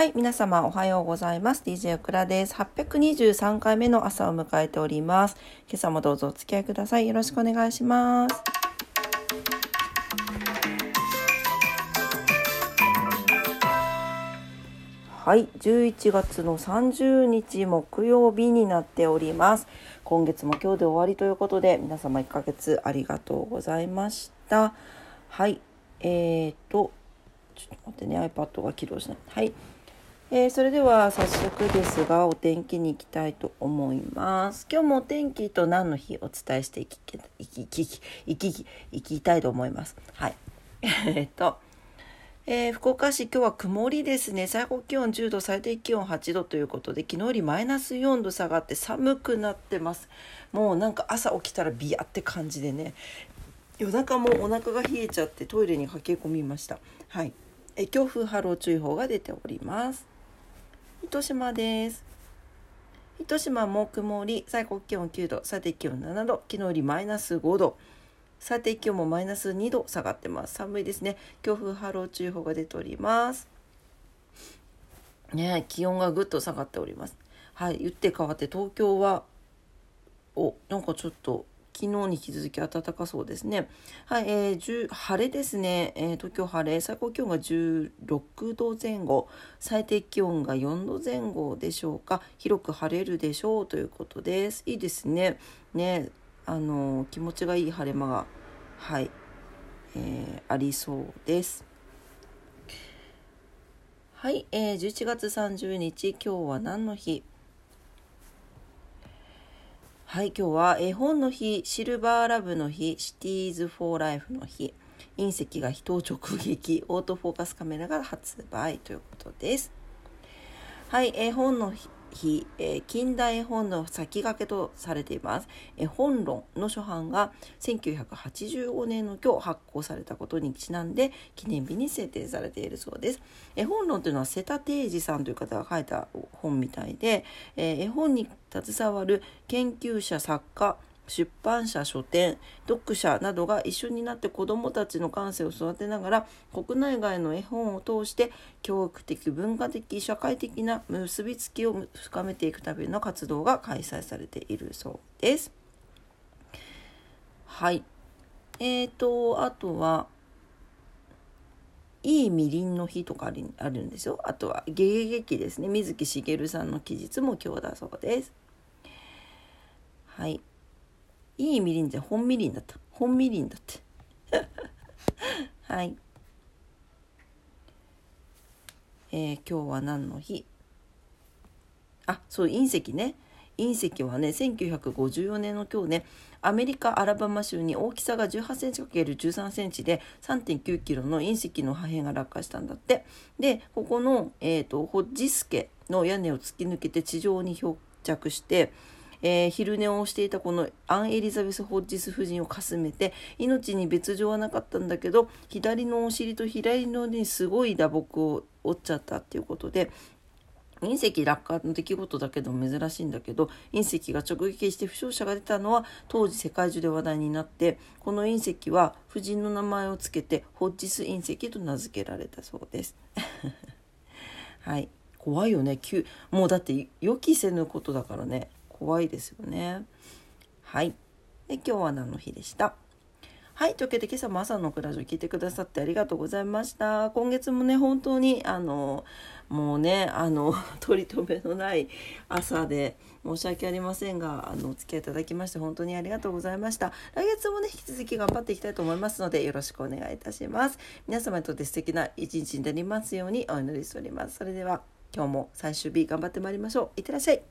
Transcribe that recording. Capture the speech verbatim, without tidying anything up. はい、皆様おはようございます。ディージェー おくらです。はっぴゃくにじゅうさんかいめの朝を迎えております。今朝もどうぞお付き合いください。よろしくお願いします。はい、じゅういちがつのさんじゅうにち木曜日になっております。今月も今日で終わりということで、皆様いっかげつありがとうございました。はい、えーと、ちょっと待ってね、iPad が起動しない。はい。えー、それでは早速ですがお天気に行きたいと思います。今日もお天気と何の日お伝えしていき、いき、いき、いき、いきたいと思います。はいえっと、えー、福岡市今日は曇りですね。最高気温じゅうど、最低気温はちどということで、昨日よりマイナスよんど下がって寒くなってます。もうなんか朝起きたらビヤって感じでね、夜中もお腹が冷えちゃってトイレに駆け込みました。はい、えー、強風波浪注意報が出ております。糸島です。糸島も曇り、最高気温きゅうど、最低気温ななど、昨日よりマイナスごど、最低気温もマイナスにど下がってます。寒いですね。強風波浪注意報が出ております。ねえ、気温がぐっと下がっております。はい、打って変わって東京は、お、なんかちょっと昨日に引き続き暖かそうですね。はい、えー、晴れですね、えー、東京晴れ、最高気温がじゅうろくど前後、最低気温がよんど前後でしょうか。広く晴れるでしょうということです。いいですね。ね、あのー、気持ちがいい晴れ間が、はい、えー、ありそうです。はい、えー、じゅういちがつさんじゅうにち、今日は何の日。はい、今日は絵本の日、シルバーラブの日、シティーズフォーライフの日、隕石が人を直撃、オートフォーカスカメラが発売ということです。はい、絵本の日、近代絵本の先駆けとされています。絵本論の初版がせんきゅうひゃくはちじゅうごねんの今日発行されたことにちなんで、記念日に制定されているそうです。絵本論というのは瀬田定治さんという方が書いた本みたいで、絵本に携わる研究者、作家、出版社、書店、読者などが一緒になって子どもたちの感性を育てながら、国内外の絵本を通して教育的、文化的、社会的な結びつきを深めていくための活動が開催されているそうです。はい、えーとあとはいいみりんの日とかあ る, あるんですよ。あとはゲゲゲ期ですね。水木しげるさんの記述も今日だそうです。はい、いいみりんじゃ本みりんだった。本みりんだってはい、えー、今日は何の日。あ、そう、隕石ね。隕石はね、せんきゅうひゃくごじゅうよねんの今日ね、アメリカアラバマ州に大きさがじゅうはちセンチかけるじゅうさんセンチで さんてんきゅうキロの隕石の破片が落下したんだって。で、ここの、えー、とホッジス家の屋根を突き抜けて地上に漂着して、えー、昼寝をしていたこのアン・エリザベス・ホッジス夫人をかすめて、命に別状はなかったんだけど、左のお尻と左の腕にすごい打撲を負っちゃったっていうことで、隕石落下の出来事だけど珍しいんだけど、隕石が直撃して負傷者が出たのは当時世界中で話題になって、この隕石は夫人の名前をつけてホッジス隕石と名付けられたそうですはい、怖いよね。急もうだって予期せぬことだからね、怖いですよね。はい。で、今日は何の日でした。はい。というわけで今朝も朝のクラジオ聞いてくださってありがとうございました。今月もね、本当に、あの、もうね、あの、取り留めのない朝で申し訳ありませんが、あの、お付き合いいただきまして本当にありがとうございました。来月もね、引き続き頑張っていきたいと思いますので、よろしくお願いいたします。皆様にとって素敵な一日になりますようにお祈りしております。それでは、今日も最終日頑張ってまいりましょう。いってらっしゃい。